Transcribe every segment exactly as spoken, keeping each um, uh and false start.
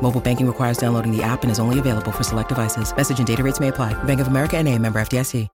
Mobile banking requires downloading the app and is only available for select devices. Message and data rates may apply. Bank of America N A member F D I C.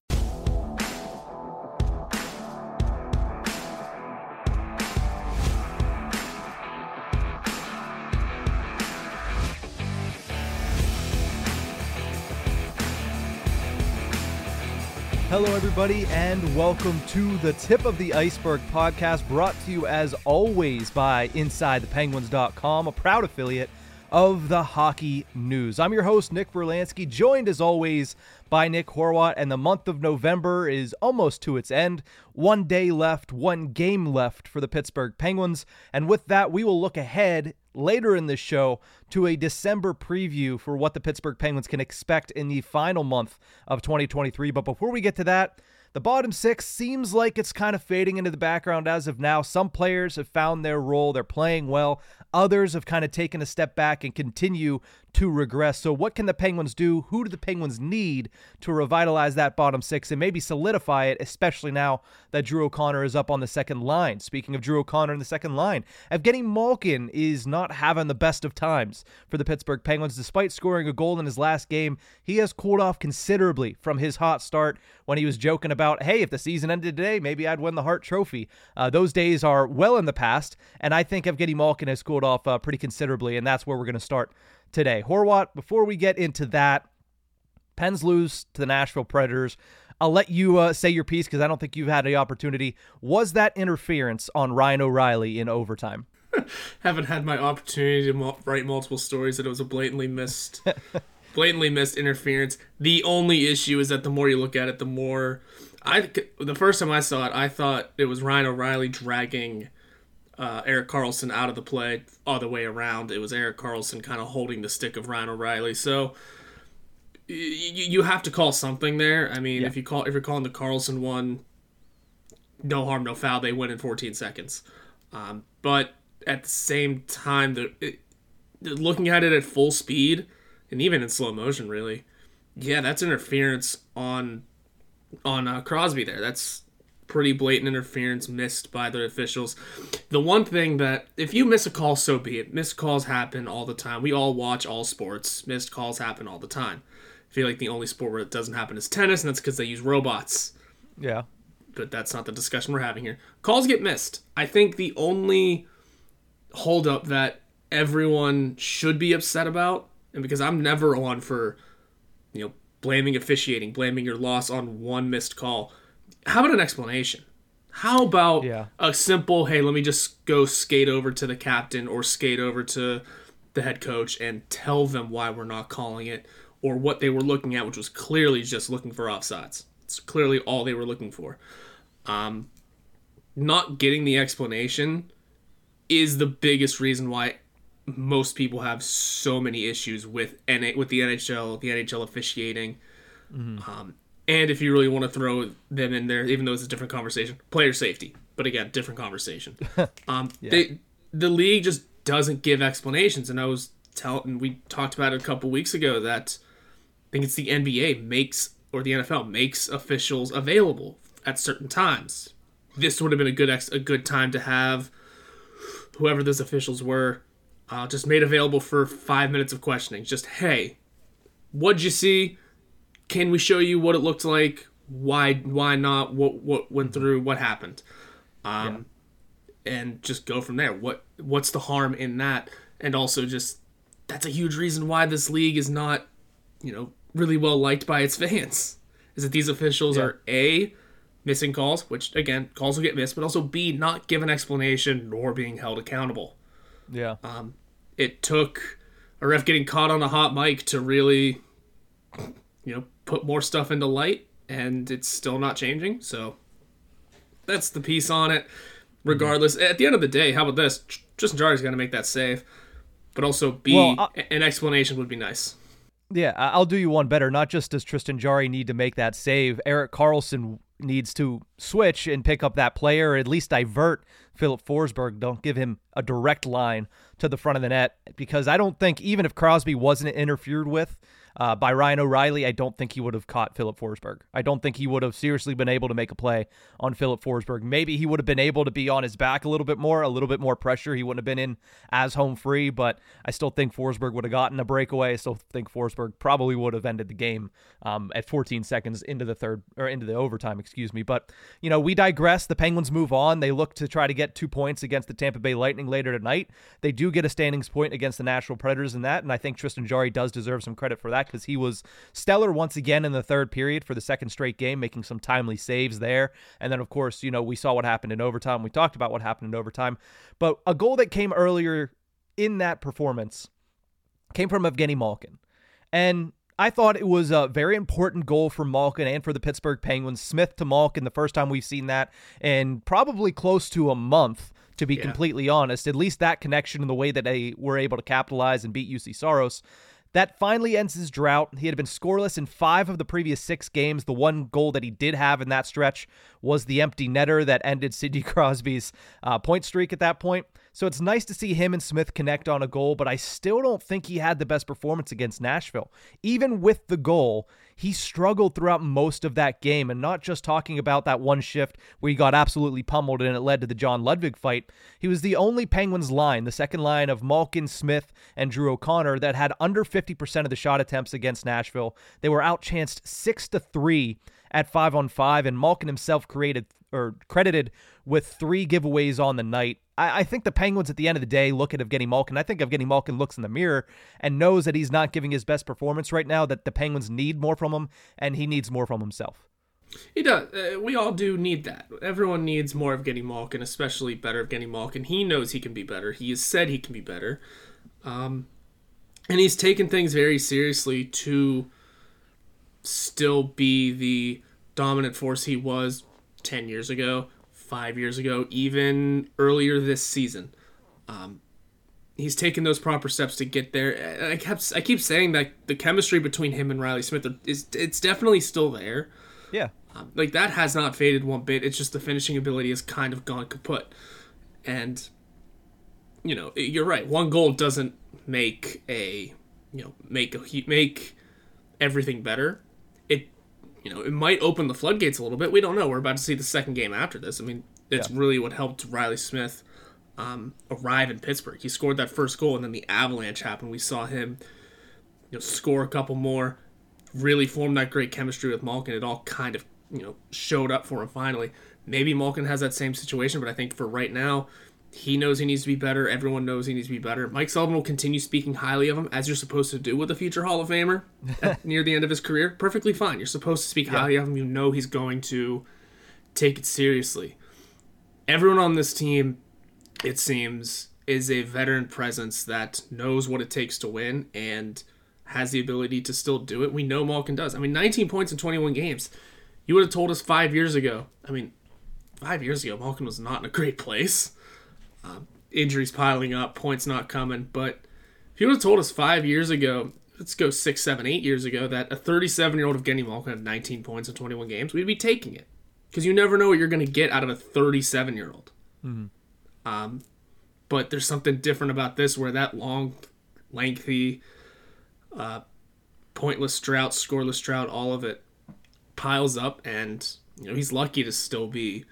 Hello, everybody, and welcome to the Tip of the Iceberg podcast, brought to you, as always, by Inside The Penguins dot com, a proud affiliate of the Hockey News. I'm your host, Nick Berlansky, joined, as always, by Nick Horwat, and the month of November is almost to its end. One day left, one game left for the Pittsburgh Penguins, and with that, we will look ahead later in this show to a December preview for what the Pittsburgh Penguins can expect in the final month of twenty twenty-three. But before we get to that, the bottom six seems like it's kind of fading into the background as of now. Some players have found their role. They're playing well. Others have kind of taken a step back and continue to regress. So what can the Penguins do? Who do the Penguins need to revitalize that bottom six and maybe solidify it, especially now that Drew O'Connor is up on the second line? Speaking of Drew O'Connor in the second line, Evgeni Malkin is not having the best of times for the Pittsburgh Penguins. Despite scoring a goal in his last game, he has cooled off considerably from his hot start when he was joking about About, hey, if the season ended today, maybe I'd win the Hart Trophy. Uh, those days are well in the past, and I think Evgeni Malkin has cooled off uh, pretty considerably, and that's where we're going to start today. Horwat, before we get into that, Pens lose to the Nashville Predators. I'll let you uh, say your piece because I don't think you've had the opportunity. Was that interference on Ryan O'Reilly in overtime? Haven't had my opportunity to mo- write multiple stories that it was a blatantly missed, blatantly missed interference. The only issue is that the more you look at it, the more... I, the first time I saw it, I thought it was Ryan O'Reilly dragging uh, Erik Karlsson out of the play all the way around. It was Erik Karlsson kind of holding the stick of Ryan O'Reilly. So y- you have to call something there. I mean, yeah. if you call if you're calling the Karlsson one, no harm, no foul. They win in fourteen seconds. Um, but at the same time, the, it, looking at it at full speed and even in slow motion, really, yeah, that's interference on. on uh, Crosby there. That's pretty blatant interference missed by the officials. The one thing that, if you miss a call, so be it. Missed calls happen all the time. We all watch all sports. Missed calls happen all the time. I feel like the only sport where it doesn't happen is tennis, and that's because they use robots. Yeah. But that's not the discussion we're having here. Calls get missed. I think the only holdup that everyone should be upset about, and because I'm never on for, you know, blaming officiating, blaming your loss on one missed call. How about an explanation? How about yeah. a simple, hey, let me just go skate over to the captain or skate over to the head coach and tell them why we're not calling it or what they were looking at, which was clearly just looking for offsides. It's clearly all they were looking for. Um, not getting the explanation is the biggest reason why most people have so many issues with N- with the N H L, the N H L officiating. Mm-hmm. Um, and if you really want to throw them in there, even though it's a different conversation, player safety. But again, different conversation. um, yeah. they, the league just doesn't give explanations. And I was telling, we talked about it a couple weeks ago that I think it's the N B A makes, or the N F L makes officials available at certain times. This would have been a good ex- a good time to have whoever those officials were Uh, just made available for five minutes of questioning. Just, hey, what'd you see? Can we show you what it looked like? Why why not? What what went through? What happened? Um, yeah. And just go from there. What What's the harm in that? And also just, that's a huge reason why this league is not, you know, really well liked by its fans. Is that these officials yeah. are A, missing calls, which, again, calls will get missed, but also, B, not given explanation nor being held accountable. Yeah. Um, it took a ref getting caught on a hot mic to really, you know, put more stuff into light, and it's still not changing, so that's the piece on it. Regardless, at the end of the day, how about this? Tristan Jarry's going to make that save, but also B, well, I- an explanation would be nice. Yeah, I'll do you one better. Not just does Tristan Jarry need to make that save, Erik Karlsson needs to switch and pick up that player, or at least divert Philip Forsberg. Don't give him a direct line to the front of the net, because I don't think, even if Crosby wasn't interfered with uh, by Ryan O'Reilly, I don't think he would have caught Philip Forsberg. I don't think he would have seriously been able to make a play on Philip Forsberg. Maybe he would have been able to be on his back a little bit more, a little bit more pressure. He wouldn't have been in as home free, but I still think Forsberg would have gotten a breakaway. I still think Forsberg probably would have ended the game um, at fourteen seconds into the third, or into the overtime, excuse me. But, you know, we digress. The Penguins move on. They look to try to get two points against the Tampa Bay Lightning later tonight. They do get a standings point against the Nashville Predators in that, and I think Tristan Jarry does deserve some credit for that, because he was stellar once again in the third period for the second straight game, making some timely saves there. And then, of course, you know, we saw what happened in overtime. We talked about what happened in overtime. But a goal that came earlier in that performance came from Evgeni Malkin. And I thought it was a very important goal for Malkin and for the Pittsburgh Penguins. Smith to Malkin, the first time we've seen that in probably close to a month, to be yeah. completely honest. At least that connection and the way that they were able to capitalize and beat U C Soros. That finally ends his drought. He had been scoreless in five of the previous six games. The one goal that he did have in that stretch was the empty netter that ended Sidney Crosby's uh, point streak at that point. So it's nice to see him and Smith connect on a goal, but I still don't think he had the best performance against Nashville. Even with the goal, he struggled throughout most of that game, and not just talking about that one shift where he got absolutely pummeled and it led to the John Ludwig fight. He was the only Penguins line, the second line of Malkin, Smith, and Drew O'Connor, that had under fifty percent of the shot attempts against Nashville. They were outchanced six to three at five on five, and Malkin himself created or credited with three giveaways on the night. I think the Penguins at the end of the day look at Evgeni Malkin. I think Evgeni Malkin looks in the mirror and knows that he's not giving his best performance right now, that the Penguins need more from him, and he needs more from himself. He does. Uh, we all do need that. Everyone needs more Evgeni Malkin, especially better Evgeni Malkin. He knows he can be better. He has said he can be better. Um, and he's taken things very seriously to still be the dominant force he was ten years ago, five years ago, even earlier this season. Um, he's taken those proper steps to get there. And I kept, I keep saying that the chemistry between him and Reilly Smith is, it's definitely still there. Yeah. Um, like that has not faded one bit. It's just the finishing ability has kind of gone kaput. And, you know, you're right. One goal doesn't make a, you know, make a, make everything better. You know, it might open the floodgates a little bit. We don't know. We're about to see the second game after this. I mean, it's yeah. really what helped Reilly Smith um, arrive in Pittsburgh. He scored that first goal, and then the avalanche happened. We saw him, you know, score a couple more, really form that great chemistry with Malkin. It all kind of, you know, showed up for him finally. Maybe Malkin has that same situation, but I think for right now, he knows he needs to be better. Everyone knows he needs to be better. Mike Sullivan will continue speaking highly of him, as you're supposed to do with a future Hall of Famer at, near the end of his career. Perfectly fine. You're supposed to speak yeah. highly of him. You know he's going to take it seriously. Everyone on this team, it seems, is a veteran presence that knows what it takes to win and has the ability to still do it. We know Malkin does. I mean, nineteen points in twenty-one games. You would have told us five years ago. I mean, five years ago, Malkin was not in a great place. Um, injuries piling up, points not coming, but if you would have told us five years ago, let's go six, seven, eight years ago, that a thirty-seven-year-old Evgeni Malkin had nineteen points in twenty-one games, we'd be taking it, because you never know what you're going to get out of a thirty-seven-year-old. Mm-hmm. Um, but there's something different about this, where that long, lengthy, uh, pointless drought, scoreless drought, all of it piles up, and you know he's lucky to still be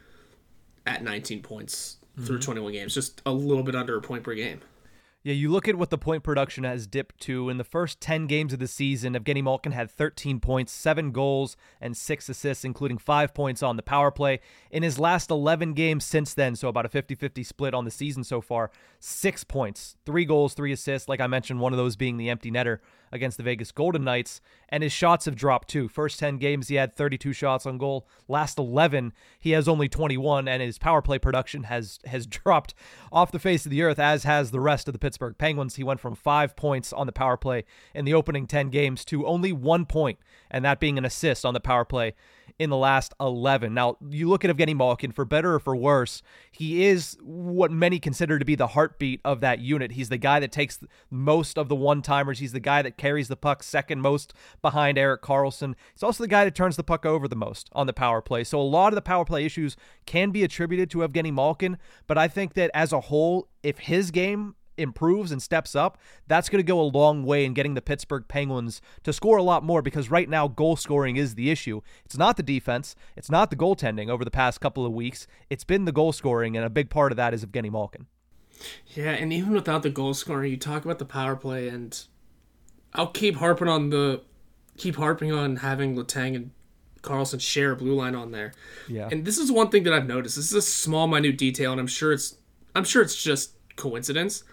at nineteen points through twenty-one games, just a little bit under a point per game. Yeah, you look at what the point production has dipped to. In the first ten games of the season, Evgeni Malkin had thirteen points, seven goals, and six assists, including five points on the power play. In his last eleven games since then, so about a fifty-fifty split on the season so far, six points, three goals, three assists. Like I mentioned, one of those being the empty netter against the Vegas Golden Knights, and his shots have dropped too. First ten games, he had thirty-two shots on goal. Last eleven, he has only twenty-one, and his power play production has has dropped off the face of the earth, as has the rest of the Pittsburgh Penguins. He went from five points on the power play in the opening ten games to only one point, and that being an assist on the power play in the last eleven. Now, you look at Evgeni Malkin, for better or for worse, he is what many consider to be the heartbeat of that unit. He's the guy that takes most of the one-timers. He's the guy that carries the puck second most behind Erik Karlsson. He's also the guy that turns the puck over the most on the power play. So a lot of the power play issues can be attributed to Evgeni Malkin, but I think that as a whole, if his game improves and steps up, that's going to go a long way in getting the Pittsburgh Penguins to score a lot more, because right now goal scoring is the issue. It's not the defense. It's not the goaltending over the past couple of weeks. It's been the goal scoring, and a big part of that is Evgeni Malkin. Yeah, and even without the goal scoring, you talk about the power play, and I'll keep harping on the keep harping on having Letang and Karlsson share a blue line on there. Yeah. And this is one thing that I've noticed. This is a small, minute detail, and I'm sure it's I'm sure it's just coincidence.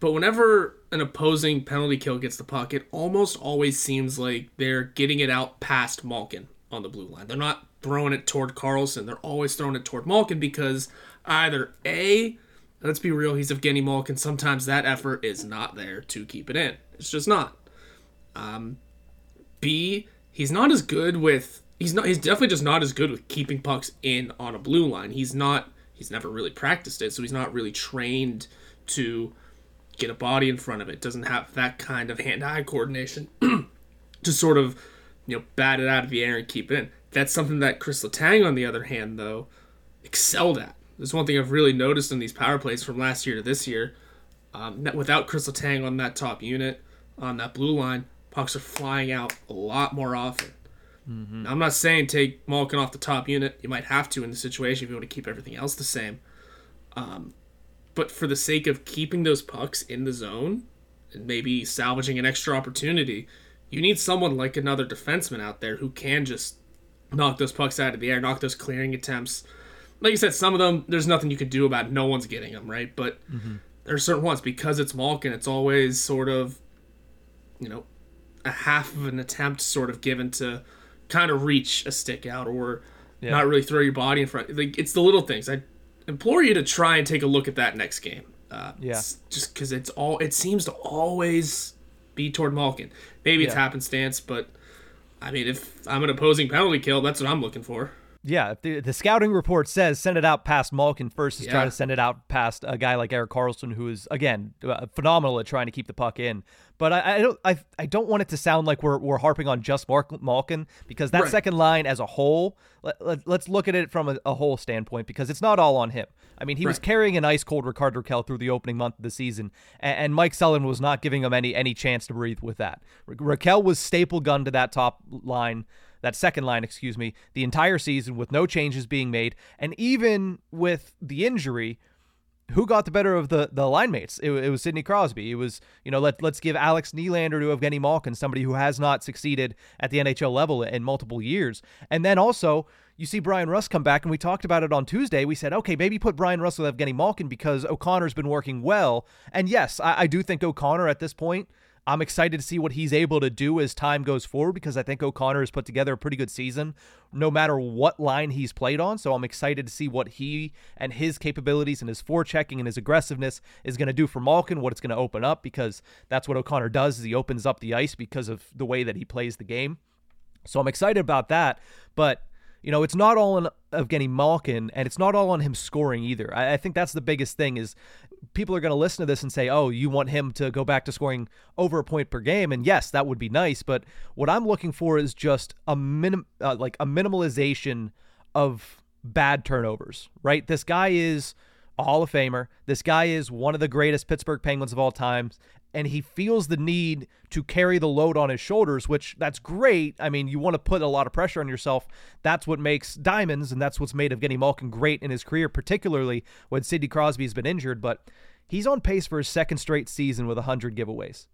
But whenever an opposing penalty kill gets the puck, it almost always seems like they're getting it out past Malkin on the blue line. They're not throwing it toward Karlsson. They're always throwing it toward Malkin because either A, let's be real, he's Evgeni Malkin. Sometimes that effort is not there to keep it in. It's just not. Um, B, he's not as good with... He's not. He's definitely just not as good with keeping pucks in on a blue line. He's not... He's never really practiced it, so he's not really trained to... get a body in front of it, doesn't have that kind of hand-eye coordination to sort of, you know, bat it out of the air and keep it in. That's something that Chris Letang, on the other hand, though, excelled at. That's one thing I've really noticed in these power plays from last year to this year. Um, that without Chris Letang on that top unit, on that blue line, pucks are flying out a lot more often. Mm-hmm. Now, I'm not saying take Malkin off the top unit. You might have to in the situation if you want to keep everything else the same. Um... But for the sake of keeping those pucks in the zone and maybe salvaging an extra opportunity, you need someone like another defenseman out there who can just knock those pucks out of the air, knock those clearing attempts. Like you said, some of them, there's nothing you can do about it. No one's getting them, right? But mm-hmm. there are certain ones. Because it's Malkin, it's always sort of, you know, a half of an attempt sort of given to kind of reach a stick out or yeah. not really throw your body in front. Like, it's the little things. I implore you to try and take a look at that next game. Uh, yeah. Just because it's all, it seems to always be toward Malkin. Maybe it's yeah. happenstance, but I mean, if I'm an opposing penalty kill, that's what I'm looking for. Yeah, if the, the scouting report says send it out past Malkin first is yeah. trying to send it out past a guy like Erik Karlsson, who is, again, phenomenal at trying to keep the puck in. But I, I don't I, I don't want it to sound like we're we're harping on just Mark Malkin, because that right. second line as a whole, let, let, let's look at it from a, a whole standpoint, because it's not all on him. I mean, he right. was carrying an ice-cold Rickard Rakell through the opening month of the season, and, and Mike Sullivan was not giving him any, any chance to breathe with that. Rakell was staple gun to that top line. That second line, excuse me, the entire season with no changes being made. And even with the injury, who got the better of the, the line mates? It, it was Sidney Crosby. It was, you know, let, let's give Alex Nylander to Evgeni Malkin, somebody who has not succeeded at the N H L level in multiple years. And then also, you see Brian Rust come back, and we talked about it on Tuesday. We said, okay, maybe put Brian Rust with Evgeni Malkin because O'Connor's been working well. And yes, I, I do think O'Connor at this point, I'm excited to see what he's able to do as time goes forward, because I think O'Connor has put together a pretty good season no matter what line he's played on. So I'm excited to see what he and his capabilities and his forechecking and his aggressiveness is going to do for Malkin, what it's going to open up, because that's what O'Connor does, is he opens up the ice because of the way that he plays the game. So I'm excited about that. But, you know, it's not all on Evgeni Malkin, and it's not all on him scoring either. I, I think that's the biggest thing is people are going to listen to this and say, oh, you want him to go back to scoring over a point per game. And yes, that would be nice. But what I'm looking for is just a minim, uh, like a minimalization of bad turnovers, right? This guy is a Hall of Famer. This guy is one of the greatest Pittsburgh Penguins of all time. And he feels the need to carry the load on his shoulders, which that's great. I mean, you want to put a lot of pressure on yourself. That's what makes diamonds, and that's what's made Evgeni Malkin great in his career, particularly when Sidney Crosby has been injured. But he's on pace for his second straight season with one hundred giveaways.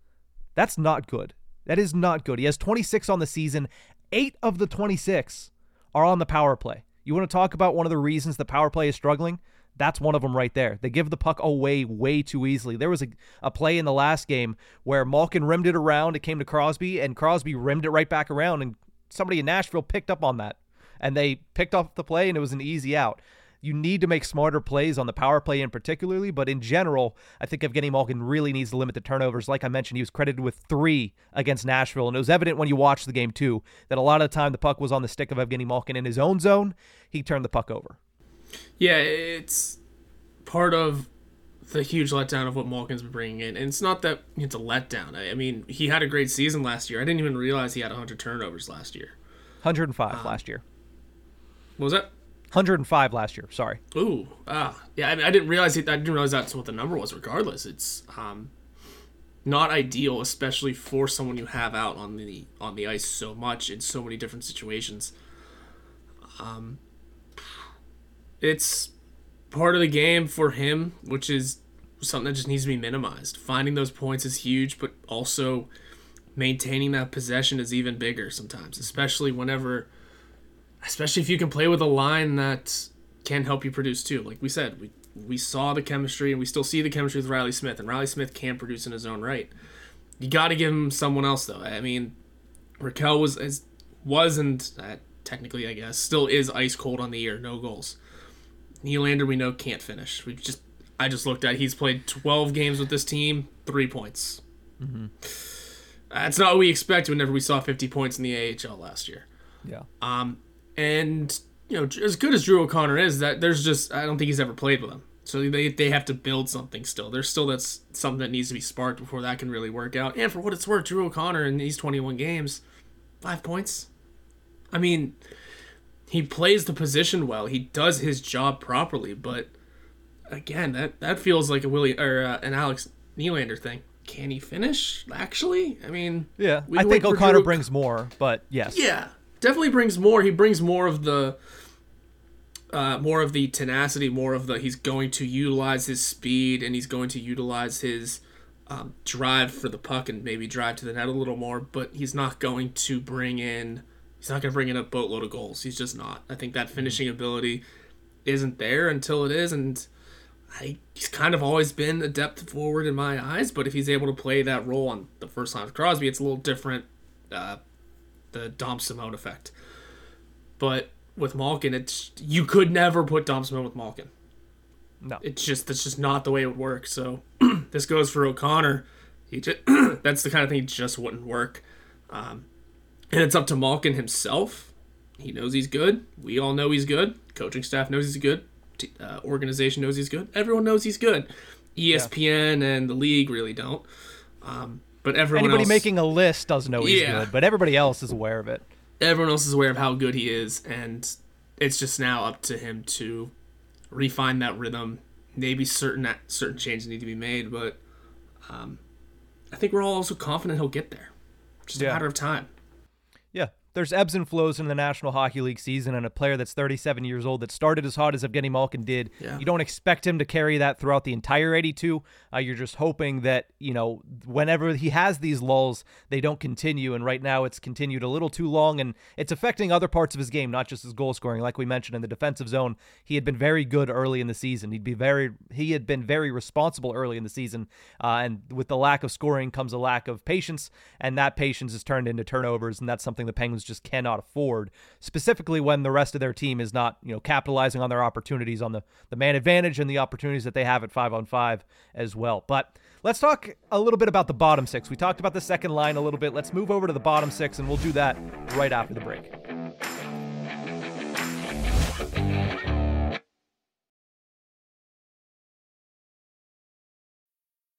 That's not good. That is not good. He has twenty-six on the season. Eight of the twenty-six are on the power play. You want to talk about one of the reasons the power play is struggling? That's one of them right there. They give the puck away way too easily. There was a, a play in the last game where Malkin rimmed it around. It came to Crosby, and Crosby rimmed it right back around, and somebody in Nashville picked up on that. And they picked off the play, and it was an easy out. You need to make smarter plays on the power play in particularly, but in general, I think Evgeni Malkin really needs to limit the turnovers. Like I mentioned, he was credited with three against Nashville, and it was evident when you watched the game, too, that a lot of the time the puck was on the stick of Evgeni Malkin in his own zone. He turned the puck over. Yeah, it's part of the huge letdown of what Malkin's been bringing in, and it's not that it's a letdown. I mean, he had a great season last year. I didn't even realize he had one hundred turnovers last year. one hundred five um, last year. What was that? one hundred five last year. Sorry. Ooh, ah, yeah. I mean, I didn't realize it, I didn't realize that's what the number was. Regardless, it's um, not ideal, especially for someone you have out on the on the ice so much in so many different situations. Um, it's part of the game for him, which is something that just needs to be minimized. Finding those points is huge, but also maintaining that possession is even bigger sometimes, especially whenever. Especially if you can play with a line that can help you produce too. Like we said, we we saw the chemistry, and we still see the chemistry with Reilly Smith, and Reilly Smith can produce in his own right. You got to give him someone else though. I mean, Rakell was is, was and uh, technically I guess still is ice cold on the year, no goals. Nylander we know can't finish. We just I just looked at it. He's played twelve games with this team, three points. Mm-hmm. That's not what we expected whenever we saw fifty points in the A H L last year. Yeah. Um. And, you know, as good as Drew O'Connor is, that there's just, I don't think he's ever played with him. So they they have to build something still. There's still that's something that needs to be sparked before that can really work out. And for what it's worth, Drew O'Connor in these twenty-one games, five points. I mean, he plays the position well. He does his job properly. But, again, that, that feels like a Willie or uh, an Alex Nylander thing. Can he finish, actually? I mean, yeah, I think O'Connor Drew... brings more, but yes. Yeah. Definitely brings more. He brings more of the, uh, more of the tenacity, more of the. He's going to utilize his speed, and he's going to utilize his um, drive for the puck, and maybe drive to the net a little more. But he's not going to bring in. He's not going to bring in a boatload of goals. He's just not. I think that finishing ability isn't there until it is, and I, he's kind of always been a depth forward in my eyes. But if he's able to play that role on the first line of Crosby, it's a little different. Uh, the Dom Simone effect. But with Malkin, it's you could never put Dom Simone with Malkin. No. It's just that's just not the way it would work. So this goes for O'Connor. He just, that's the kind of thing just wouldn't work. Um, and it's up to Malkin himself. He knows he's good. We all know he's good. Coaching staff knows he's good. T- uh, organization knows he's good. Everyone knows he's good. E S P N yeah. and the league really don't. Um But everyone Anybody else, making a list doesn't know he's yeah. good, but everybody else is aware of it. Everyone else is aware of how good he is, and it's just now up to him to refine that rhythm. Maybe certain certain changes need to be made, but um, I think we're all also confident he'll get there. Just yeah. a matter of time. Yeah. There's ebbs and flows in the National Hockey League season, and a player that's thirty-seven years old that started as hot as Evgeni Malkin did, yeah. you don't expect him to carry that throughout the entire eighty-two. Uh, you're just hoping that, you know, whenever he has these lulls, they don't continue, and right now it's continued a little too long, and it's affecting other parts of his game, not just his goal scoring. Like we mentioned in the defensive zone, he had been very good early in the season. He'd be very, he had been very responsible early in the season, uh, and with the lack of scoring comes a lack of patience, and that patience is turned into turnovers, and that's something the Penguins just cannot afford, specifically when the rest of their team is not, you know, capitalizing on their opportunities on the, the man advantage and the opportunities that they have at five on five as well. But let's talk a little bit about the bottom six. We talked about the second line a little bit. Let's move over to the bottom six, and we'll do that right after the break.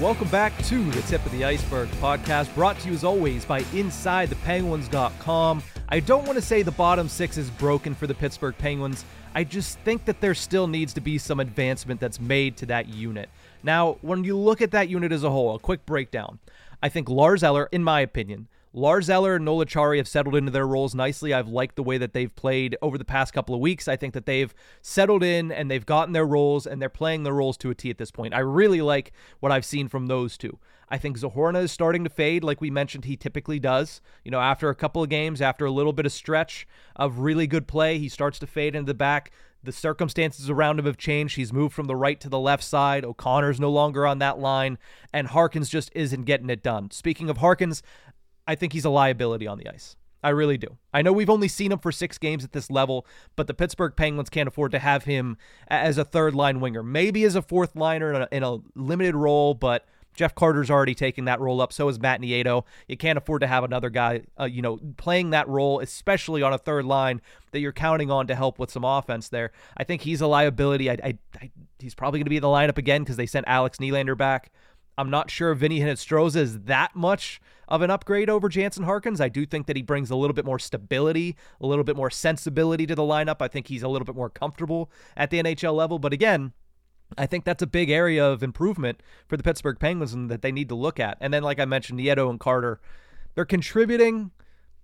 Welcome back to the Tip of the Iceberg podcast, brought to you as always by Inside The Penguins dot com. I don't want to say the bottom six is broken for the Pittsburgh Penguins. I just think that there still needs to be some advancement that's made to that unit. Now, when you look at that unit as a whole, a quick breakdown. I think Lars Eller, in my opinion, Lars Eller and Nolachari have settled into their roles nicely. I've liked the way that they've played over the past couple of weeks. I think that they've settled in and they've gotten their roles and they're playing their roles to a T at this point. I really like what I've seen from those two. I think Zohorna is starting to fade like we mentioned he typically does. You know, after a couple of games, after a little bit of stretch of really good play, he starts to fade into the back. The circumstances around him have changed. He's moved from the right to the left side. O'Connor's no longer on that line, and Harkins just isn't getting it done. Speaking of Harkins, I think he's a liability on the ice. I really do. I know we've only seen him for six games at this level, but the Pittsburgh Penguins can't afford to have him as a third-line winger. Maybe as a fourth-liner in a, in a limited role, but Jeff Carter's already taken that role up. So is Matt Nieto. You can't afford to have another guy, uh, you know, playing that role, especially on a third line that you're counting on to help with some offense there. I think he's a liability. I, I, I he's probably going to be in the lineup again because they sent Alex Nylander back. I'm not sure Vinnie Hinostroza is that much of an upgrade over Jansen Harkins. I do think that he brings a little bit more stability, a little bit more sensibility to the lineup. I think he's a little bit more comfortable at the N H L level. But again, I think that's a big area of improvement for the Pittsburgh Penguins and that they need to look at. And then, like I mentioned, Nieto and Carter, they're contributing,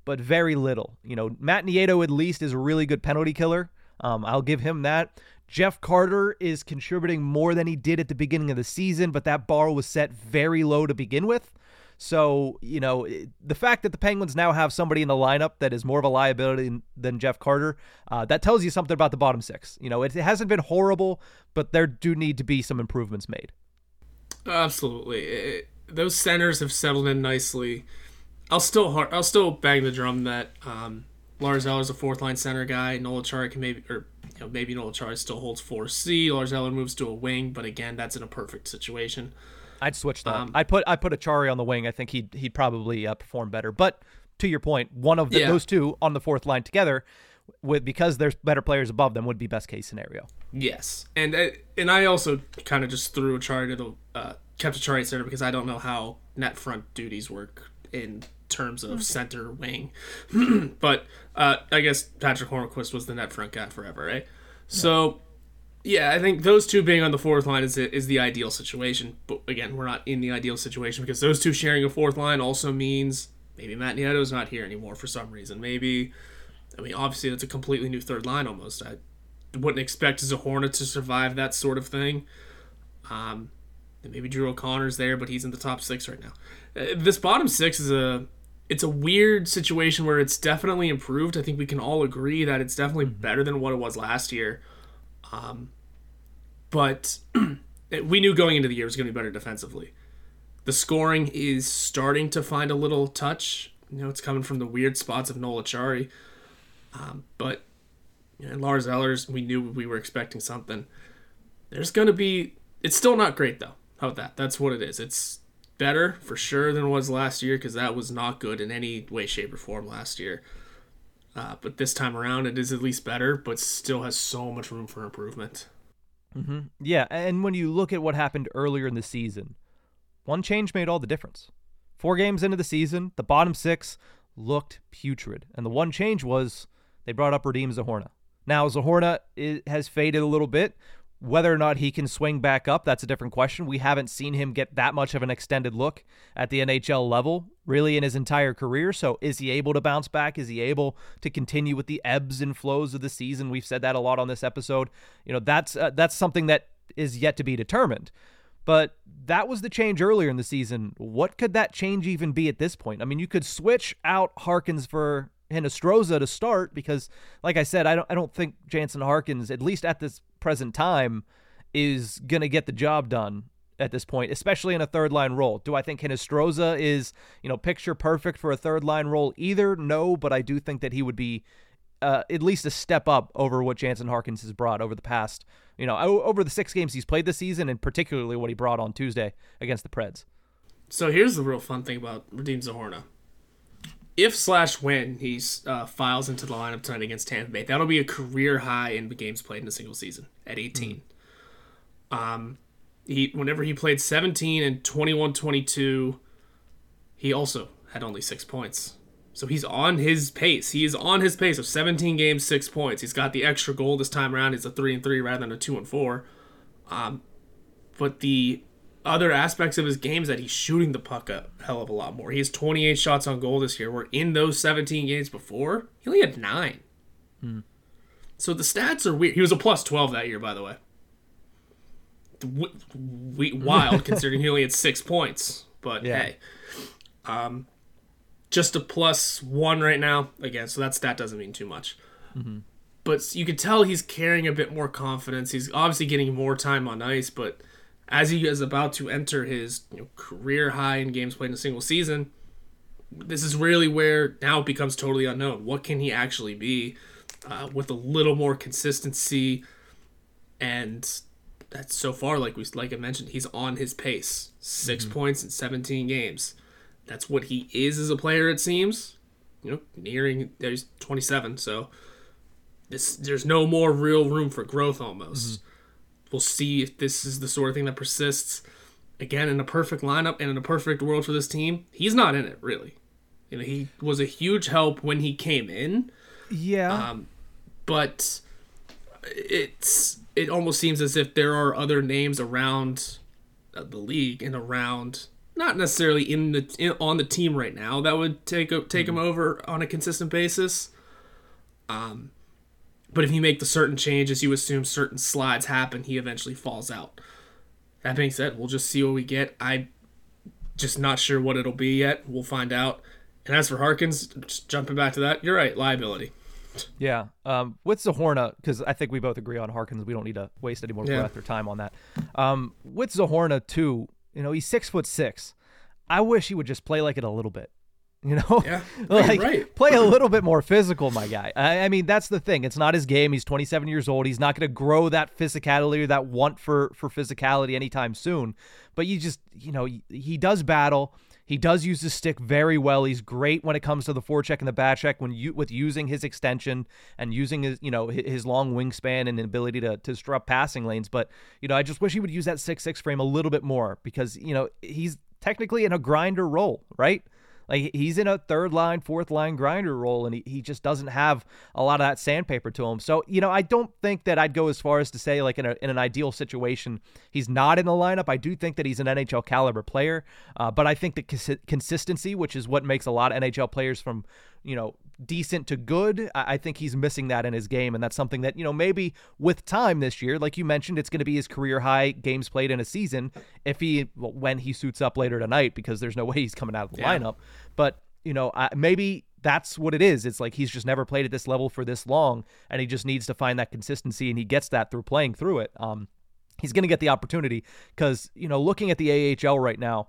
but very little. You know, Matt Nieto at least is a really good penalty killer. Um, I'll give him that. Jeff Carter is contributing more than he did at the beginning of the season, but that bar was set very low to begin with. So, you know, the fact that the Penguins now have somebody in the lineup that is more of a liability than Jeff Carter, uh, that tells you something about the bottom six. You know, it, it hasn't been horrible, but there do need to be some improvements made. Absolutely. It, those centers have settled in nicely. I'll still hard, I'll still bang the drum that um, Lars Eller is a fourth-line center guy. Nolachari can maybe, or you know, maybe Nolachari still holds four C. Lars Eller moves to a wing, but again, that's in a perfect situation. I'd switch that. Um, I'd put I'd put Achari on the wing. I think he'd, he'd probably uh, perform better. But to your point, one of the, yeah. those two on the fourth line together, with because there's better players above them, would be best case scenario. Yes. And and I also kind of just threw Achari to the, uh, kept Achari at center because I don't know how net front duties work in terms of center wing. But uh, I guess Patrick Hornquist was the net front guy forever, right? Yeah. So... yeah, I think those two being on the fourth line is is the ideal situation. But again, we're not in the ideal situation because those two sharing a fourth line also means maybe Matt Nieto's not here anymore for some reason. Maybe, I mean, obviously that's a completely new third line almost. I wouldn't expect Zohorna to survive that sort of thing. Um, and maybe Drew O'Connor's there, but he's in the top six right now. Uh, this bottom six is a it's a weird situation where it's definitely improved. I think we can all agree that it's definitely better than what it was last year. Um, but we knew going into the year it was going to be better defensively. The scoring is starting to find a little touch. You know, it's coming from the weird spots of Nolachari. Um, but you know, Lars Eller's, we knew we were expecting something. There's going to be, it's still not great though. How about that? That's what it is. It's better for sure than it was last year because that was not good in any way, shape, or form last year. Uh, but this time around, it is at least better, but still has so much room for improvement. Mm-hmm. Yeah, and when you look at what happened earlier in the season, one change made all the difference. Four games into the season, the bottom six looked putrid, and the one change was they brought up Radim Zohorna. Now, Zohorna is, has faded a little bit. Whether or not he can swing back up, that's a different question. We haven't seen him get that much of an extended look at the N H L level, really, in his entire career. So is he able to bounce back? Is he able to continue with the ebbs and flows of the season? We've said that a lot on this episode. You know, that's uh, that's something that is yet to be determined. But that was the change earlier in the season. What could that change even be at this point? I mean, you could switch out Harkins for Hinostroza to start because, like I said, I don't I don't think Jansen Harkins, at least at this present time is going to get the job done at this point, especially in a third-line role. Do I think Hinostroza is, you know, picture perfect for a third-line role either? No, but I do think that he would be uh, at least a step up over what Jansen Harkins has brought over the past, you know, over the six games he's played this season, and particularly what he brought on Tuesday against the Preds. So here's the real fun thing about Radim Zohorna. If slash when he uh, files into the lineup tonight against Tampa Bay, that'll be a career high in the games played in a single season at eighteen. Mm-hmm. Um, he whenever he played seventeen and twenty-one twenty-two, he also had only six points. So he's on his pace. He is on his pace of seventeen games, six points. He's got the extra goal this time around. He's a three and three rather than a two and four. Um, but the other aspects of his game is that he's shooting the puck a hell of a lot more. He has twenty-eight shots on goal this year, where in those seventeen games before, he only had nine. Hmm. So the stats are weird. He was a plus twelve that year, by the way. Wild, considering he only had six points. But yeah. hey. Um, just a plus one right now. Again, so that stat doesn't mean too much. Mm-hmm. But you can tell he's carrying a bit more confidence. He's obviously getting more time on ice, but as he is about to enter his you know, career high in games played in a single season, this is really where now it becomes totally unknown. What can he actually be uh, with a little more consistency? And that's so far, like we like I mentioned, he's on his pace. Six mm-hmm. points in seventeen games. That's what he is as a player, it seems. You know, nearing he's twenty-seven, so this there's no more real room for growth almost. Mm-hmm. We'll see if this is the sort of thing that persists. Again, in a perfect lineup and in a perfect world for this team, he's not in it, really. You know, he was a huge help when he came in. Yeah. Um, but it's it almost seems as if there are other names around the league and around, not necessarily in the in, on the team right now, that would take take mm. him over on a consistent basis. Um. But if you make the certain changes, you assume certain slides happen, he eventually falls out. That being said, we'll just see what we get. I'm just not sure what it'll be yet. We'll find out. And as for Harkins, just jumping back to that, you're right, liability. Yeah. Um, with Zohorna, because I think we both agree on Harkins, we don't need to waste any more yeah. breath or time on that. Um, with Zohorna, too, you know, he's six foot six. I wish he would just play like it a little bit. You know, yeah, like right. play a little bit more physical, my guy. I, I mean, that's the thing. It's not his game. He's twenty-seven years old. He's not going to grow that physicality or that want for, for physicality anytime soon. But you just, you know, he does battle. He does use his stick very well. He's great when it comes to the forecheck and the backcheck when you with using his extension and using his, you know, his long wingspan and ability to, to disrupt passing lanes. But, you know, I just wish he would use that six, six frame a little bit more because, you know, he's technically in a grinder role, right? Like he's in a third line, fourth line grinder role, and he, he just doesn't have a lot of that sandpaper to him. So, you know, I don't think that I'd go as far as to say like in, a, in an ideal situation, he's not in the lineup. I do think that he's an N H L caliber player, uh, but I think that cons- consistency, which is what makes a lot of N H L players from, you know, decent to good, I think he's missing that in his game. And that's something that, you know, maybe with time this year, like you mentioned, it's going to be his career high games played in a season if he, well, when he suits up later tonight, because there's no way he's coming out of the yeah. lineup. But, you know, I, maybe that's what it is. It's like he's just never played at this level for this long, and he just needs to find that consistency, and he gets that through playing through it. Um, he's going to get the opportunity because, you know, looking at the A H L right now,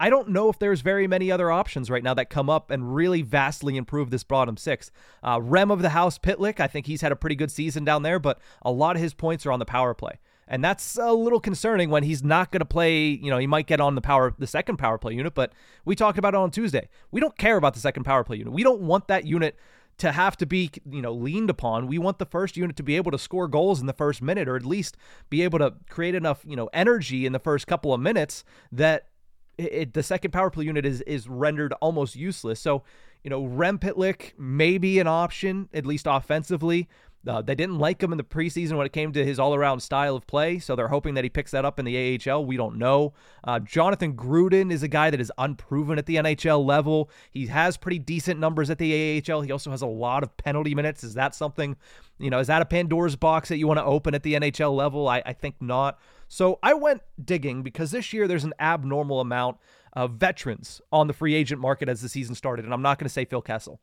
I don't know if there's very many other options right now that come up and really vastly improve this bottom six. Uh, Rem of the house, Pitlick, I think he's had a pretty good season down there, but a lot of his points are on the power play. And that's a little concerning when he's not going to play, you know, he might get on the power, the second power play unit, but we talked about it on Tuesday. We don't care about the second power play unit. We don't want that unit to have to be, you know, leaned upon. We want the first unit to be able to score goals in the first minute, or at least be able to create enough, you know, energy in the first couple of minutes that It, the second power play unit is is rendered almost useless. So, you know, Rem Pitlick may be an option, at least offensively. Uh, they didn't like him in the preseason when it came to his all-around style of play, so they're hoping that he picks that up in the A H L. We don't know. Uh, Jonathan Gruden is a guy that is unproven at the N H L level. He has pretty decent numbers at the A H L. He also has a lot of penalty minutes. Is that something, you know, is that a Pandora's box that you want to open at the N H L level? I, I think not. So I went digging because this year there's an abnormal amount of veterans on the free agent market as the season started, and I'm not going to say Phil Kessel.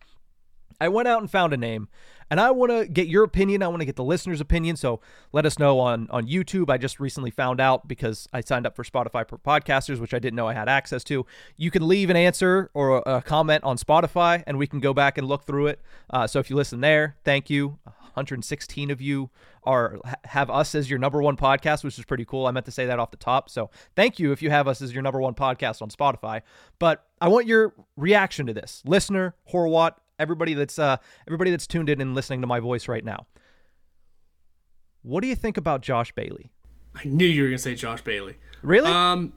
I went out and found a name, and I want to get your opinion. I want to get the listeners' opinion, so let us know on, on YouTube. I just recently found out because I signed up for Spotify for Podcasters, which I didn't know I had access to. You can leave an answer or a comment on Spotify, and we can go back and look through it. Uh, so if you listen there, thank you. one hundred sixteen of you are have us as your number one podcast, which is pretty cool. I meant to say that off the top, so thank you if you have us as your number one podcast on Spotify. But I want your reaction to this. Listener, Horwat, Everybody that's uh, everybody that's tuned in and listening to my voice right now. What do you think about Josh Bailey? I knew you were gonna say Josh Bailey. Really? Um,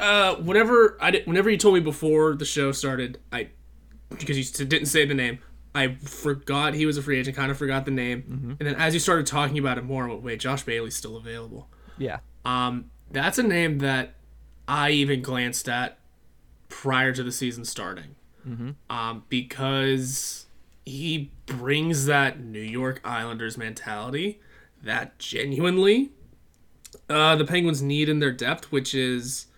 uh, whenever I did, whenever you told me before the show started, I because you didn't say the name, I forgot he was a free agent. Kind of forgot the name, mm-hmm. And then as you started talking about it more, I went, wait, Josh Bailey's still available. Yeah. Um, that's a name that I even glanced at prior to the season starting. Mm-hmm. Um, because he brings that New York Islanders mentality that genuinely uh, the Penguins need in their depth, which is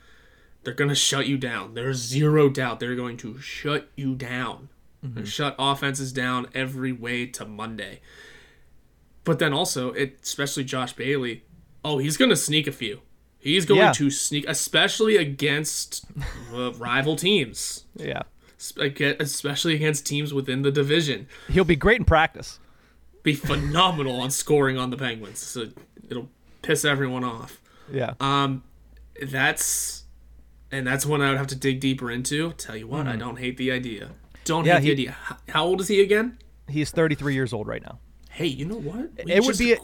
they're going to shut you down. There's zero doubt they're going to shut you down. Mm-hmm. Shut offenses down every way to Monday. But then also, it, especially Josh Bailey, oh, he's going to sneak a few. He's going yeah. to sneak, especially against uh, rival teams. Yeah. Especially against teams within the division. He'll be great in practice. Be phenomenal on scoring on the Penguins. So it'll piss everyone off. Yeah. Um, that's and that's one I would have to dig deeper into. Tell you what, mm. I don't hate the idea. Don't yeah, hate he, the idea. How old is he again? He's thirty-three years old right now. Hey, you know what? We it would be a,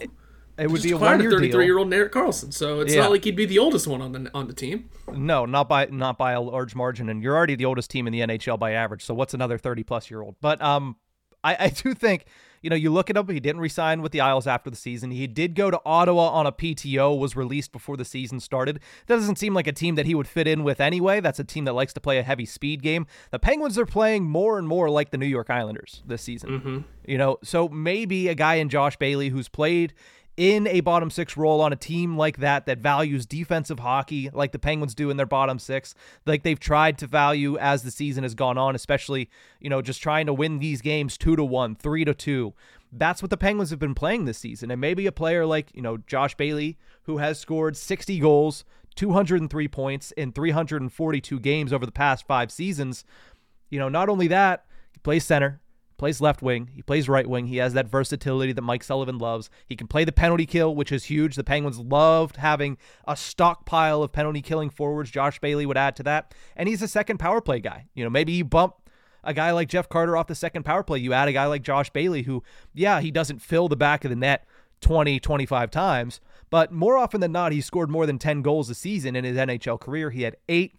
it would be a one-year deal. thirty-three-year-old Erik Karlsson, so it's yeah. not like he'd be the oldest one on the on the team. No, not by not by a large margin, and you're already the oldest team in the N H L by average. So what's another thirty-plus-year-old? But um, I, I do think you know you look it up. He didn't re-sign with the Isles after the season. He did go to Ottawa on a P T O. Was released before the season started. That doesn't seem like a team that he would fit in with anyway. That's a team that likes to play a heavy speed game. The Penguins are playing more and more like the New York Islanders this season. Mm-hmm. You know, so maybe a guy in Josh Bailey who's played in a bottom six role on a team like that, that values defensive hockey like the Penguins do in their bottom six, like they've tried to value as the season has gone on, especially, you know, just trying to win these games two to one, three to two. That's what the Penguins have been playing this season. And maybe a player like, you know, Josh Bailey, who has scored sixty goals, two hundred three points in three hundred forty-two games over the past five seasons. You know, not only that, he plays center, plays left wing, he plays right wing, he has that versatility that Mike Sullivan loves. He can play the penalty kill, which is huge. The Penguins loved having a stockpile of penalty killing forwards. Josh Bailey would add to that, and he's a second power play guy. You know, maybe you bump a guy like Jeff Carter off the second power play, you add a guy like Josh Bailey, who, yeah, he doesn't fill the back of the net twenty, twenty-five times, but more often than not, he scored more than ten goals a season in his N H L career. He had eight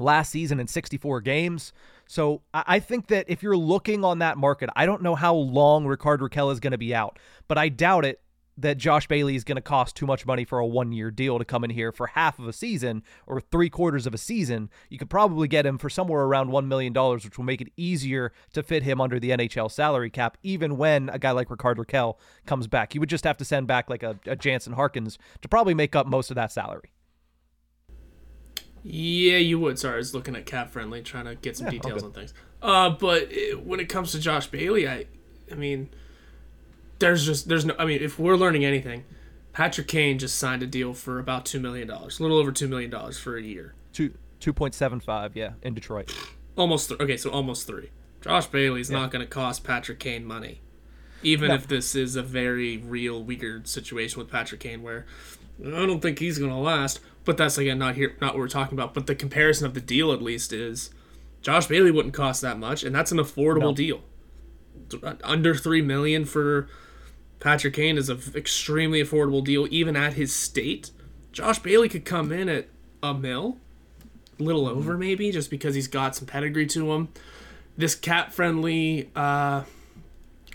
last season in sixty-four games. So I think that if you're looking on that market, I don't know how long Rickard Rakell is going to be out, but I doubt it that Josh Bailey is going to cost too much money for a one-year deal to come in here for half of a season or three quarters of a season. You could probably get him for somewhere around one million dollars, which will make it easier to fit him under the N H L salary cap, even when a guy like Rickard Rakell comes back. You would just have to send back like a, a Jansen Harkins to probably make up most of that salary. Yeah, you would. Sorry, I was looking at Cap Friendly, trying to get some yeah, details on things. Uh, but it, when it comes to Josh Bailey, I, I mean, there's just there's no. I mean, if we're learning anything, Patrick Kane just signed a deal for about two million dollars, a little over two million dollars for a year. Two two point seven five, yeah, in Detroit. Almost th- okay, so almost three. Josh Bailey's yeah. not going to cost Patrick Kane money, even no. if this is a very real weird situation with Patrick Kane, where I don't think he's going to last. But that's, again, not here, not what we're talking about. But the comparison of the deal, at least, is Josh Bailey wouldn't cost that much, and that's an affordable no. deal. Under three million dollars for Patrick Kane is an extremely affordable deal, even at his state. Josh Bailey could come in at a mil, a little over maybe, just because he's got some pedigree to him. This cap-friendly, uh,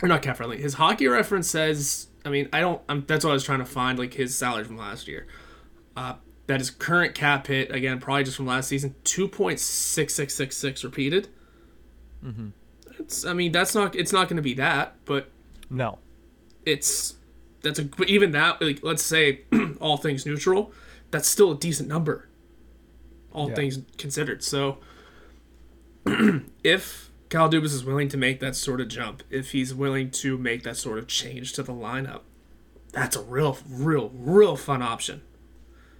or not cap-friendly, his hockey reference says, I mean, I don't, I'm, that's what I was trying to find, like his salary from last year. Uh, That is current cap hit, again, probably just from last season, two point six six six six repeated. Mm-hmm. It's, I mean, that's not, it's not going to be that, but no, it's, that's a, even that, like, let's say all things neutral, that's still a decent number, all yeah. things considered. So if Kyle Dubas is willing to make that sort of jump, if he's willing to make that sort of change to the lineup, that's a real, real, real fun option.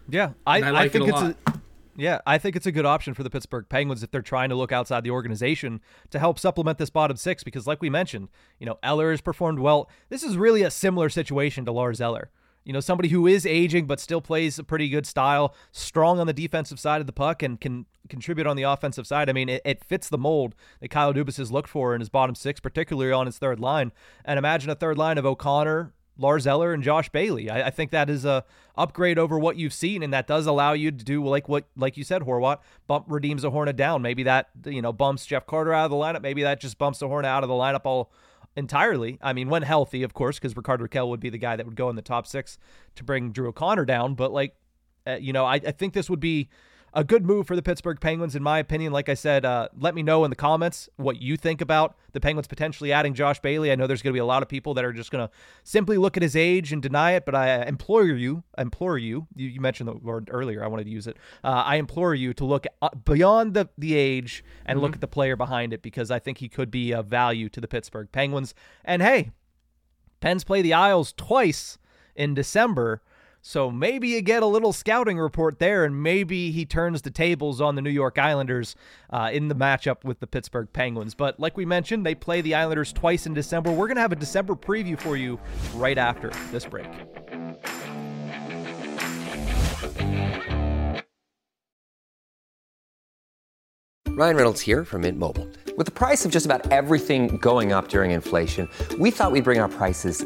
Yeah, I, I, like I think it a it's lot. a yeah, I think it's a good option for the Pittsburgh Penguins if they're trying to look outside the organization to help supplement this bottom six. Because, like we mentioned, you know, Eller has performed well. This is really a similar situation to Lars Eller. You know, somebody who is aging but still plays a pretty good style, strong on the defensive side of the puck and can contribute on the offensive side. I mean, it, it fits the mold that Kyle Dubas has looked for in his bottom six, particularly on his third line. And imagine a third line of O'Connor, Lars Eller, and Josh Bailey. I, I think that is a upgrade over what you've seen, and that does allow you to do like what, like you said, Horwat, bump Radim Zohorna down. Maybe that, you know, bumps Jeff Carter out of the lineup. Maybe that just bumps Zohorna out of the lineup all entirely. I mean, when healthy, of course, because Rickard Rakell would be the guy that would go in the top six to bring Drew O'Connor down. But like, uh, you know, I, I think this would be a good move for the Pittsburgh Penguins, in my opinion. Like I said, uh, let me know in the comments what you think about the Penguins potentially adding Josh Bailey. I know there's going to be a lot of people that are just going to simply look at his age and deny it, but I implore you, I implore you, you, you mentioned the word earlier, I wanted to use it. Uh, I implore you to look beyond the, the age and mm-hmm. look at the player behind it, because I think he could be of value to the Pittsburgh Penguins. And hey, Pens play the Isles twice in December. So maybe you get a little scouting report there, and maybe he turns the tables on the New York Islanders uh, in the matchup with the Pittsburgh Penguins. But like we mentioned, they play the Islanders twice in December. We're going to have a December preview for you right after this break. Ryan Reynolds here from Mint Mobile. With the price of just about everything going up during inflation, we thought we'd bring our prices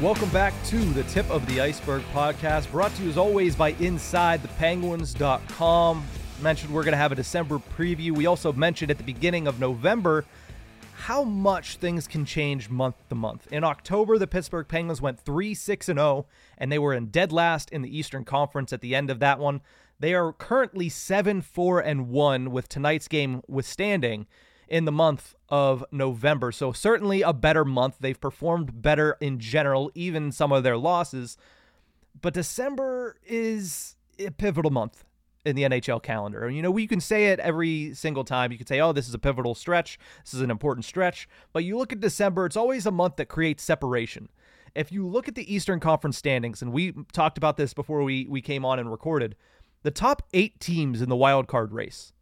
Welcome back to the Tip of the Iceberg podcast, brought to you as always by inside the penguins dot com. Mentioned we're going to have a December preview. We also mentioned at the beginning of November how much things can change month to month. In October, the Pittsburgh Penguins went three six and oh, and they were in dead last in the Eastern Conference at the end of that one. They are currently seven four and one with tonight's game withstanding in the month of November. So certainly a better month. They've performed better in general, even some of their losses. But December is a pivotal month in the N H L calendar. You know, we can say it every single time. You can say, oh, this is a pivotal stretch. This is an important stretch. But you look at December, it's always a month that creates separation. If you look at the Eastern Conference standings, and we talked about this before we, we came on and recorded, the top eight teams in the wildcard race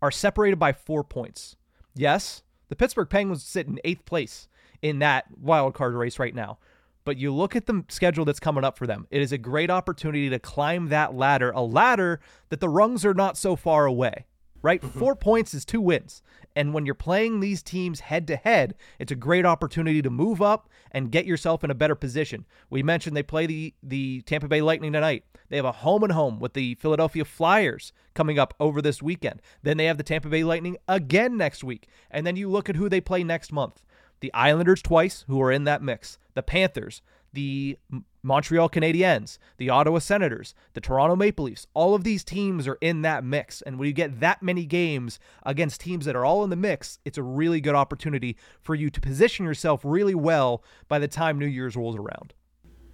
are separated by four points. Yes, the Pittsburgh Penguins sit in eighth place in that wild card race right now. But you look at the schedule that's coming up for them. It is a great opportunity to climb that ladder, a ladder that the rungs are not so far away, right? Four points is two wins. And when you're playing these teams head to head, it's a great opportunity to move up and get yourself in a better position. We mentioned they play the, the Tampa Bay Lightning tonight. They have a home and home with the Philadelphia Flyers coming up over this weekend. Then they have the Tampa Bay Lightning again next week. And then you look at who they play next month. The Islanders twice, who are in that mix. The Panthers, the Montreal Canadiens, the Ottawa Senators, the Toronto Maple Leafs. All of these teams are in that mix. And when you get that many games against teams that are all in the mix, it's a really good opportunity for you to position yourself really well by the time New Year's rolls around.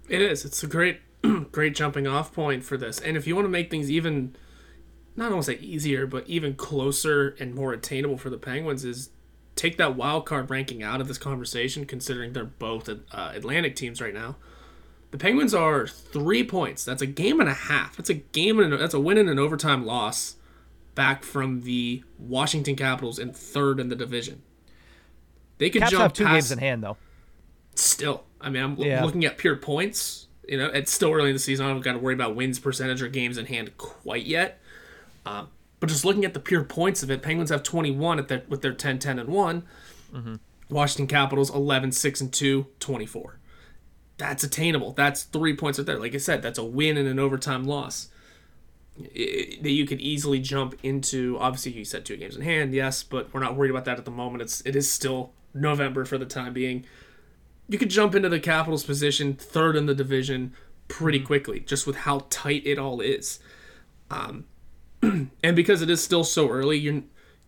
It is. It's a great... great jumping off point for this. And if you want to make things even, not want to say easier, but even closer and more attainable for the Penguins, is take that wild card ranking out of this conversation, considering they're both uh, Atlantic teams right now. The Penguins are three points. That's a game and a half. That's a game and a, that's a win and an overtime loss back from the Washington Capitals in third in the division. They could Caps jump have two past, games in hand though. Still, I mean, I'm yeah. looking at pure points. You know, it's still early in the season. I don't got to worry about wins percentage or games in hand quite yet. Um, but just looking at the pure points of it, Penguins have twenty-one at their, with their ten, ten, and one. Mm-hmm. Washington Capitals eleven, six, and two, twenty-four. That's attainable. That's three points right there. Like I said, that's a win and an overtime loss that you could easily jump into. Obviously, you said two games in hand, yes, but we're not worried about that at the moment. It's it is still November for the time being. You could jump into the Capitals' position, third in the division, pretty quickly, just with how tight it all is. Um, and because it is still so early, you're,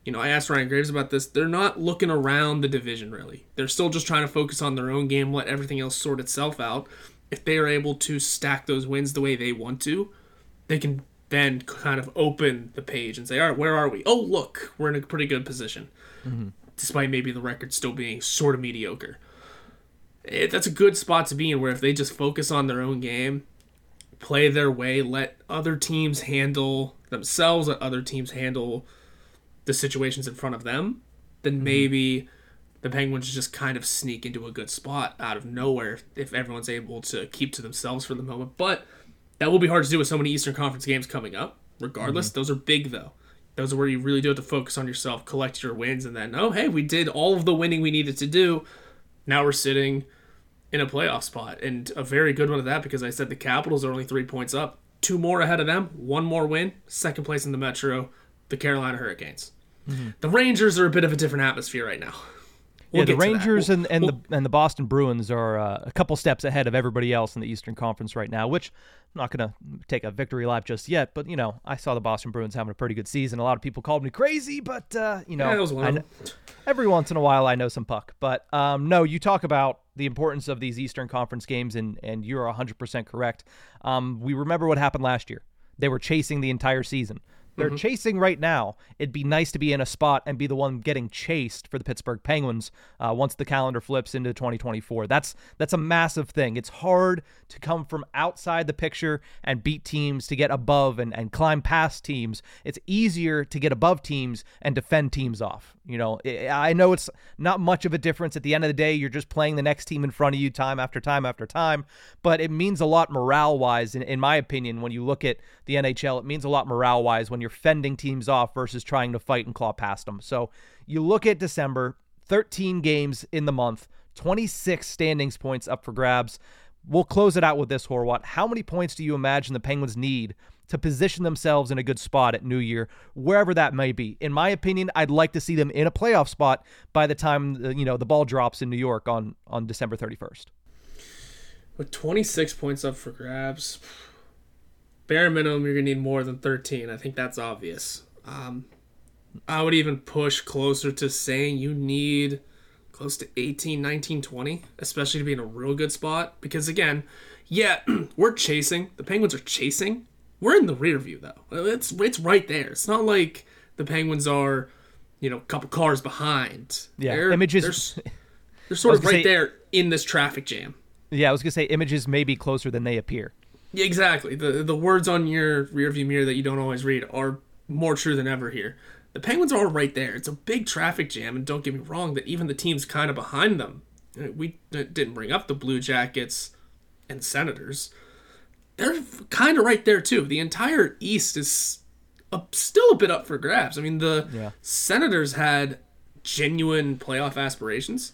you know, I asked Ryan Graves about this. They're not looking around the division, really. They're still just trying to focus on their own game, let everything else sort itself out. If they are able to stack those wins the way they want to, they can then kind of open the page and say, all right, where are we? Oh, look, we're in a pretty good position, mm-hmm. despite maybe the record still being sort of mediocre. It, that's a good spot to be in, where if they just focus on their own game, play their way, let other teams handle themselves, let other teams handle the situations in front of them, then mm-hmm. maybe the Penguins just kind of sneak into a good spot out of nowhere if, if everyone's able to keep to themselves for the moment. But that will be hard to do with so many Eastern Conference games coming up. Regardless, mm-hmm. those are big, though. Those are where you really do have to focus on yourself, collect your wins, and then, oh, hey, we did all of the winning we needed to do. Now we're sitting in a playoff spot, and a very good one of that, because I said the Capitals are only three points up, two more ahead of them, one more win, second place in the Metro, the Carolina Hurricanes. Mm-hmm. The Rangers are a bit of a different atmosphere right now. We'll yeah, the Rangers we'll, and, and we'll, the and the Boston Bruins are uh, a couple steps ahead of everybody else in the Eastern Conference right now, which I'm not going to take a victory lap just yet, but, you know, I saw the Boston Bruins having a pretty good season. A lot of people called me crazy, but, uh, you know, yeah, I, every once in a while I know some puck. But, um, no, you talk about the importance of these Eastern Conference games, and, and you're one hundred percent correct. Um, we remember what happened last year. They were chasing the entire season. They're mm-hmm. chasing right now. It'd be nice to be in a spot and be the one getting chased for the Pittsburgh Penguins uh, once the calendar flips into twenty twenty-four. That's that's a massive thing. It's hard to come from outside the picture and beat teams to get above and, and climb past teams. It's easier to get above teams and defend teams off. You know, I know it's not much of a difference. At the end of the day, you're just playing the next team in front of you time after time after time. But it means a lot morale-wise, in, in my opinion, when you look at the N H L. It means a lot morale-wise when you're fending teams off versus trying to fight and claw past them. So you look at December, thirteen games in the month, twenty-six standings points up for grabs. We'll close it out with this, Horwat. How many points do you imagine the Penguins need to position themselves in a good spot at New Year, wherever that may be? In my opinion, I'd like to see them in a playoff spot by the time, you know, the ball drops in New York on, on December thirty-first. With twenty-six points up for grabs, bare minimum, you're going to need more than thirteen. I think that's obvious. Um, I would even push closer to saying you need close to eighteen, nineteen, twenty, especially to be in a real good spot. Because, again, yeah, we're chasing. The Penguins are chasing. We're in the rear view, though. It's it's right there. It's not like the Penguins are, you know, a couple cars behind. Yeah, they're, images. They're, they're sort of right say, there in this traffic jam. Yeah, I was going to say images may be closer than they appear. Yeah, exactly. The, the words on your rear view mirror that you don't always read are more true than ever here. The Penguins are right there. It's a big traffic jam, and don't get me wrong that even the teams kind of behind them. We didn't bring up the Blue Jackets and Senators. They're kind of right there, too. The entire East is up, still a bit up for grabs. I mean, the yeah. Senators had genuine playoff aspirations.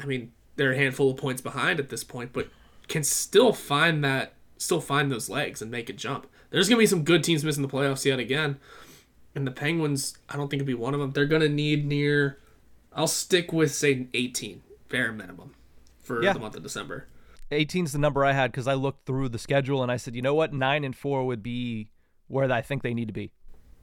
I mean, they're a handful of points behind at this point, but can still find that, still find those legs and make a jump. There's going to be some good teams missing the playoffs yet again, and the Penguins, I don't think it'll be one of them. They're going to need near, I'll stick with, say, eighteen, bare minimum, for yeah. the month of December. eighteen is the number I had because I looked through the schedule and I said, you know what, nine and four would be where I think they need to be.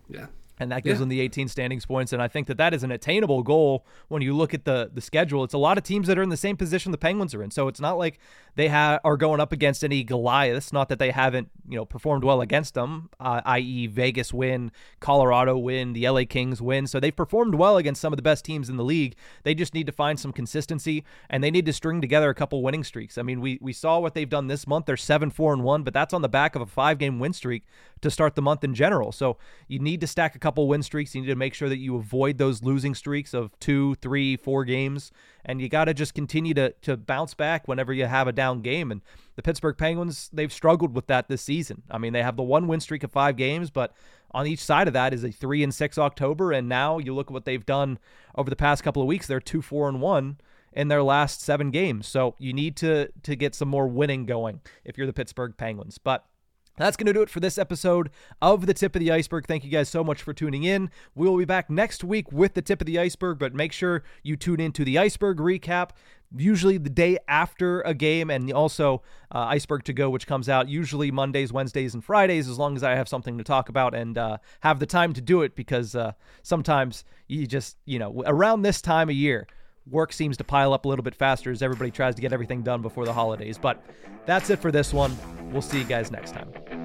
Yeah, And that gives yeah. them the eighteen standings points. And I think that that is an attainable goal when you look at the the schedule. It's a lot of teams that are in the same position the Penguins are in. So it's not like they ha- are going up against any Goliaths. Not that they haven't, you know, performed well against them, uh, that is. Vegas win, Colorado win, the L A Kings win. So they've performed well against some of the best teams in the league. They just need to find some consistency, and they need to string together a couple winning streaks. I mean, we we saw what they've done this month. They're seven four and one, but that's on the back of a five-game win streak to start the month in general. So you need to stack a couple win streaks. You need to make sure that you avoid those losing streaks of two, three, four games, and you got to just continue to to bounce back whenever you have a down game. And the Pittsburgh Penguins, they've struggled with that this season. I mean, they have the one win streak of five games, but on each side of that is a three and six October. And now you look at what they've done over the past couple of weeks. They're two, four, and one in their last seven games. So you need to to get some more winning going if you're the Pittsburgh Penguins. But that's going to do it for this episode of the Tip of the Iceberg. Thank you guys so much for tuning in. We will be back next week with the Tip of the Iceberg, but make sure you tune in to the Iceberg recap, usually the day after a game, and also uh, Iceberg to Go, which comes out usually Mondays, Wednesdays, and Fridays, as long as I have something to talk about and uh, have the time to do it, because uh, sometimes you just, you know, around this time of year, work seems to pile up a little bit faster as everybody tries to get everything done before the holidays. But that's it for this one. We'll see you guys next time.